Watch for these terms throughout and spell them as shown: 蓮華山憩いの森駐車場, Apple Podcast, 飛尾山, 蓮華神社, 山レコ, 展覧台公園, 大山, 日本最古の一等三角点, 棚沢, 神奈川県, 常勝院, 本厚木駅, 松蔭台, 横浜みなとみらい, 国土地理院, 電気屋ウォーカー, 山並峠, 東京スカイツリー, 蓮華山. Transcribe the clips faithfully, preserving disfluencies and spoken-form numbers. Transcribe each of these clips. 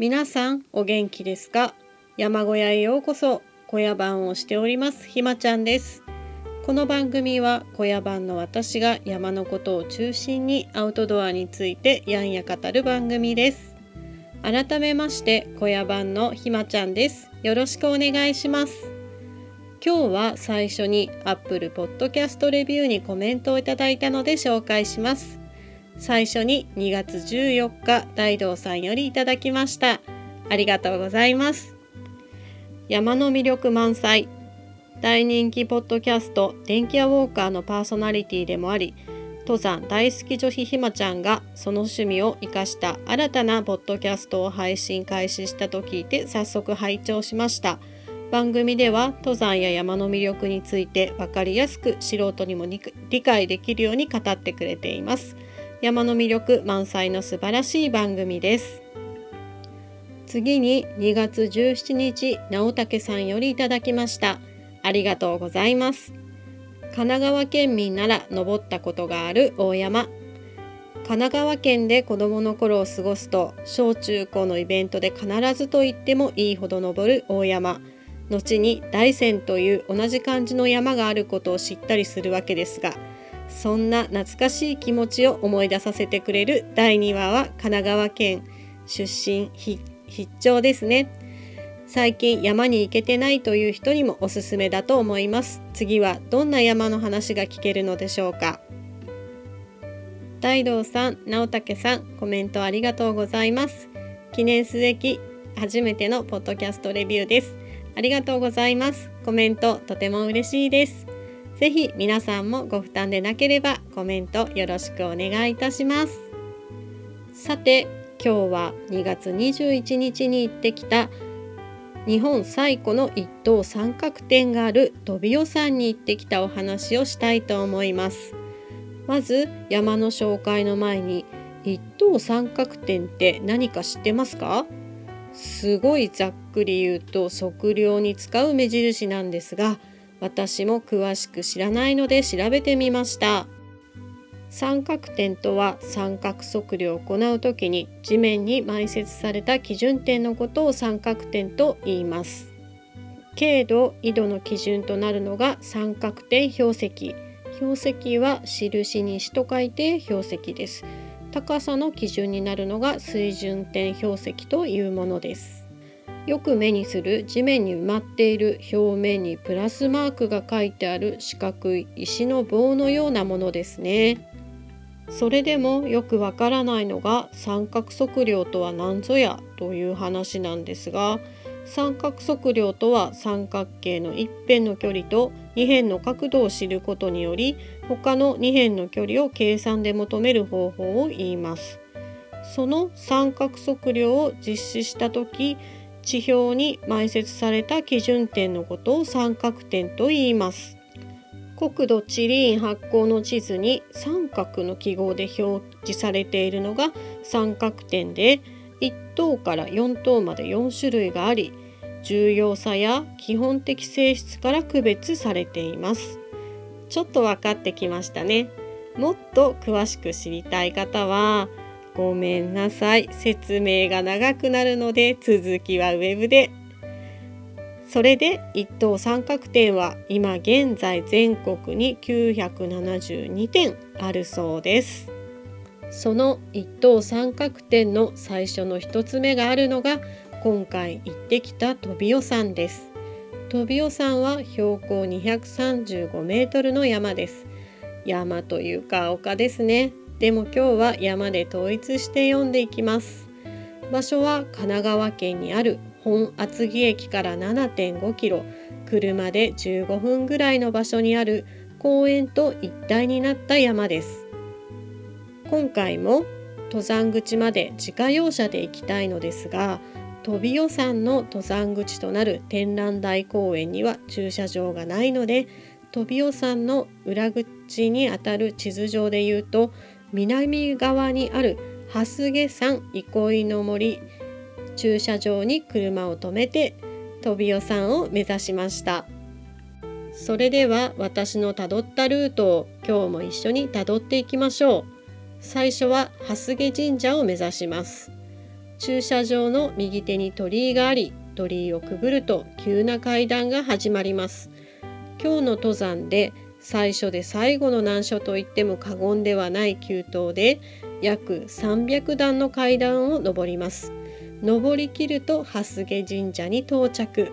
皆さんお元気ですか？山小屋へようこそ。小屋番をしておりますひまちゃんです。この番組は小屋番の私が山のことを中心にアウトドアについてやんや語る番組です。改めまして小屋番のひまちゃんです。よろしくお願いします。今日は最初に Apple Podcast レビューにコメントをいただいたので紹介します。最初ににがつじゅうよっか大道さんよりいただきました。ありがとうございます。山の魅力満載、大人気ポッドキャスト電気屋ウォーカーのパーソナリティでもあり、登山大好き女子ひまちゃんがその趣味を生かした新たなポッドキャストを配信開始したと聞いて早速拝聴しました。番組では登山や山の魅力について分かりやすく素人にも理解できるように語ってくれています。山の魅力満載の素晴らしい番組です。次ににがつじゅうしちにち直武さんよりいただきました。ありがとうございます。神奈川県民なら登ったことがある大山、神奈川県で子どもの頃を過ごすと小中高のイベントで必ずと言ってもいいほど登る大山、後に大山という同じ漢字の山があることを知ったりするわけですが、そんな懐かしい気持ちを思い出させてくれるだいにわは神奈川県出身必聴ですね。最近山に行けてないという人にもおすすめだと思います。次はどんな山の話が聞けるのでしょうか。大道さん、直武さん、コメントありがとうございます。記念すべき初めてのポッドキャストレビューです。ありがとうございます。コメントとても嬉しいです。ぜひ皆さんもご負担でなければコメントよろしくお願いいたします。さて今日はにがつにじゅういちにちに行ってきた日本最古の一等三角点がある飛尾山に行ってきたお話をしたいと思います。まず山の紹介の前に一等三角点って何か知ってますか？すごいざっくり言うと測量に使う目印なんですが、私も詳しく知らないので調べてみました。三角点とは三角測量を行うときに地面に埋設された基準点のことを三角点と言います。経度・緯度の基準となるのが三角点標石、標石は印にしと書いて標石です。高さの基準になるのが水準点標石というものです。よく目にする地面に埋まっている表面にプラスマークが書いてある四角い石の棒のようなものですね。それでもよくわからないのが三角測量とは何ぞやという話なんですが、三角測量とは三角形の一辺の距離と二辺の角度を知ることにより他の二辺の距離を計算で求める方法を言います。その三角測量を実施したとき、地表に埋設された基準点のことを三角点と言います。国土地理院発行の地図に三角の記号で表示されているのが三角点で、いち等からよん等までよんしゅるいがあり、重要さや基本的性質から区別されています。ちょっと分かってきましたね。もっと詳しく知りたい方はごめんなさい、説明が長くなるので続きはウェブで。それで一等三角点は今現在全国にきゅうひゃくななじゅうにてんあるそうです。その一等三角点の最初の一つ目があるのが今回行ってきた飛尾山です。飛尾山は標高にひゃくさんじゅうごメートルの山です。山というか丘ですね。でも今日は山で統一して読んでいきます。場所は神奈川県にある本厚木駅から ななてんごキロ、車でじゅうごふんぐらいの場所にある公園と一体になった山です。今回も登山口まで自家用車で行きたいのですが、飛尾山の登山口となる展覧台公園には駐車場がないので、飛尾山の裏口にあたる地図上でいうと南側にある蓮華山憩いの森駐車場に車を止めて飛尾山を目指しました。それでは私のたどったルートを今日も一緒にたどっていきましょう。最初は蓮華神社を目指します。駐車場の右手に鳥居があり、鳥居をくぐると急な階段が始まります。今日の登山で最初で最後の難所といっても過言ではない急登で、約さんびゃくだんの階段を登ります。登りきると蓮華神社に到着。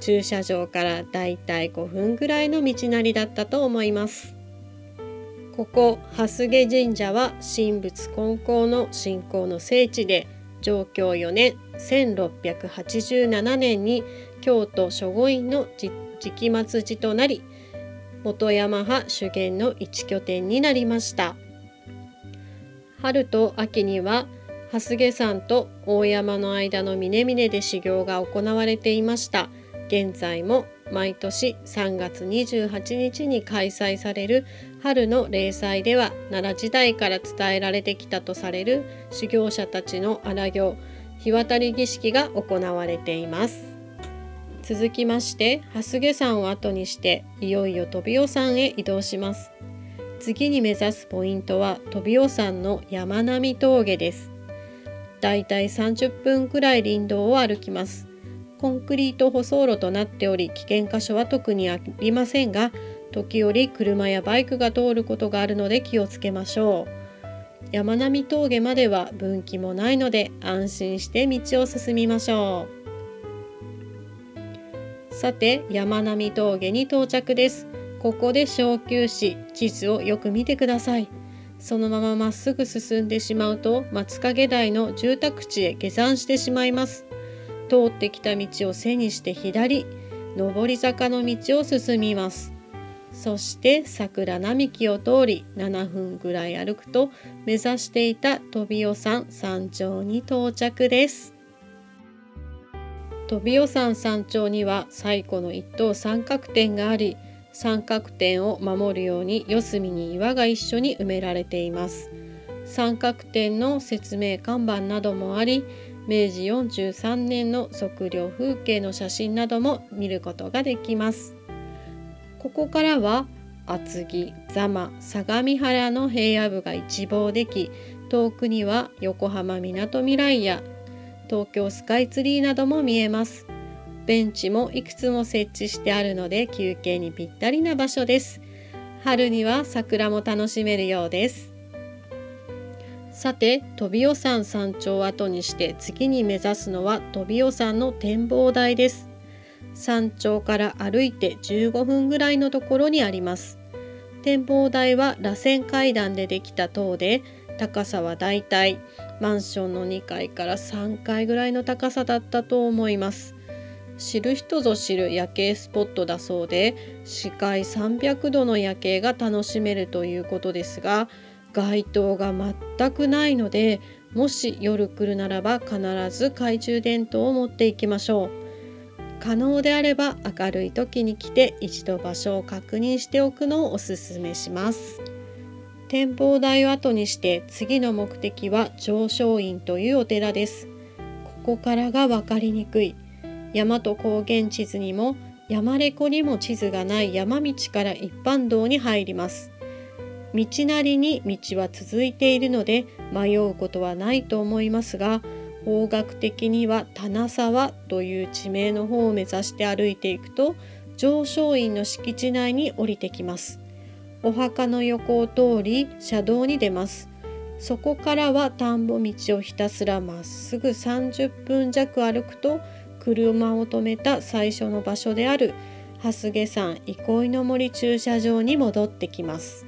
駐車場からだいたいごふんぐらいの道なりだったと思います。ここ蓮華神社は神仏混交の信仰の聖地で、上京よねんせんろっぴゃくはちじゅうななねんに京都書護院の直末寺となり、本山派修験の一拠点になりました。春と秋には蓮華山と大山の間の峰々で修行が行われていました。現在も毎年さんがつにじゅうはちにちに開催される春の例祭では、奈良時代から伝えられてきたとされる修行者たちの荒行、日渡り儀式が行われています。続きまして、蓮華山を後にしていよいよ飛尾山へ移動します。次に目指すポイントは飛尾山の山並峠です。だいたいさんじゅっぷんくらい林道を歩きます。コンクリート舗装路となっており、危険箇所は特にありませんが、時折車やバイクが通ることがあるので気をつけましょう。山並峠までは分岐もないので安心して道を進みましょう。さて、山並峠に到着です。ここで小休止。地図をよく見てください。そのまままっすぐ進んでしまうと松蔭台の住宅地へ下山してしまいます。通ってきた道を背にして左、上り坂の道を進みます。そして桜並木を通り、ななふんぐらい歩くと目指していた飛尾山山頂に到着です。飛尾山山頂には最古の一等三角点があり、三角点を守るように四隅に岩が一緒に埋められています。三角点の説明看板などもあり、明治よんじゅうさんねんの測量風景の写真なども見ることができます。ここからは厚木、座間、相模原の平野部が一望でき、遠くには横浜みなとみらいや東京スカイツリーなども見えます。ベンチもいくつも設置してあるので休憩にぴったりな場所です。春には桜も楽しめるようです。さて、飛尾山山頂を後にして次に目指すのは飛尾山の展望台です。山頂から歩いてじゅうごふんぐらいのところにあります。展望台は螺旋階段でできた塔で、高さはだいたいマンションのにかいからさんかいぐらいの高さだったと思います。知る人ぞ知る夜景スポットだそうで、視界さんびゃくどの夜景が楽しめるということですが、街灯が全くないので、もし夜来るならば必ず懐中電灯を持っていきましょう。可能であれば明るい時に来て一度場所を確認しておくのをおすすめします。展望台を後にして次の目的は常勝院というお寺です。ここからが分かりにくい。大和高原地図にも山レコにも地図がない山道から一般道に入ります。道なりに道は続いているので迷うことはないと思いますが、方角的には棚沢という地名の方を目指して歩いていくと常勝院の敷地内に降りてきます。お墓の横を通り車道に出ます。そこからは田んぼ道をひたすらまっすぐさんじゅっぷん弱歩くと車を止めた最初の場所である蓮華山憩いの森駐車場に戻ってきます。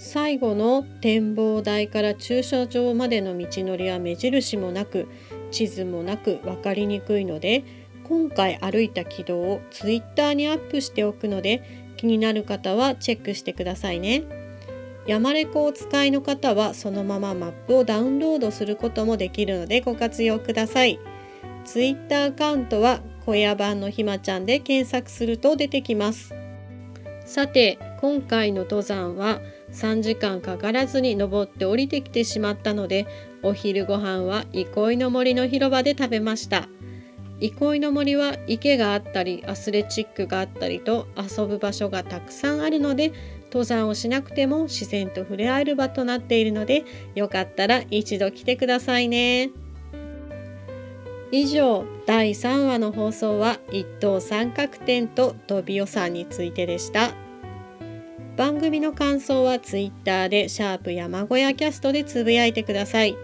最後の展望台から駐車場までの道のりは目印もなく、地図もなく分かりにくいので、今回歩いた軌道をツイッターにアップしておくので、気になる方はチェックしてくださいね。山レコをお使いの方はそのままマップをダウンロードすることもできるのでご活用ください。ツイッターアカウントは小屋版のひまちゃんで検索すると出てきます。さて、今回の登山はさんじかんかからずに登って降りてきてしまったので、お昼ご飯は憩いの森の広場で食べました。憩いの森は池があったりアスレチックがあったりと遊ぶ場所がたくさんあるので、登山をしなくても自然と触れ合える場となっているので、よかったら一度来てくださいね。以上、だいさんわの放送は一等三角点と飛び予算についてでした。番組の感想はツイッターでシャープ山小屋キャストでつぶやいてください。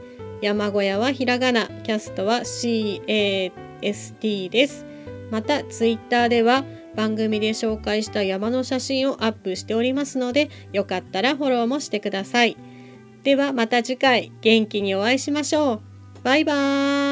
山小屋はひらがな、キャストは シー エー エス ティー です。またツイッターでは番組で紹介した山の写真をアップしておりますので、よかったらフォローもしてください。ではまた次回、元気にお会いしましょう。バイバーイ。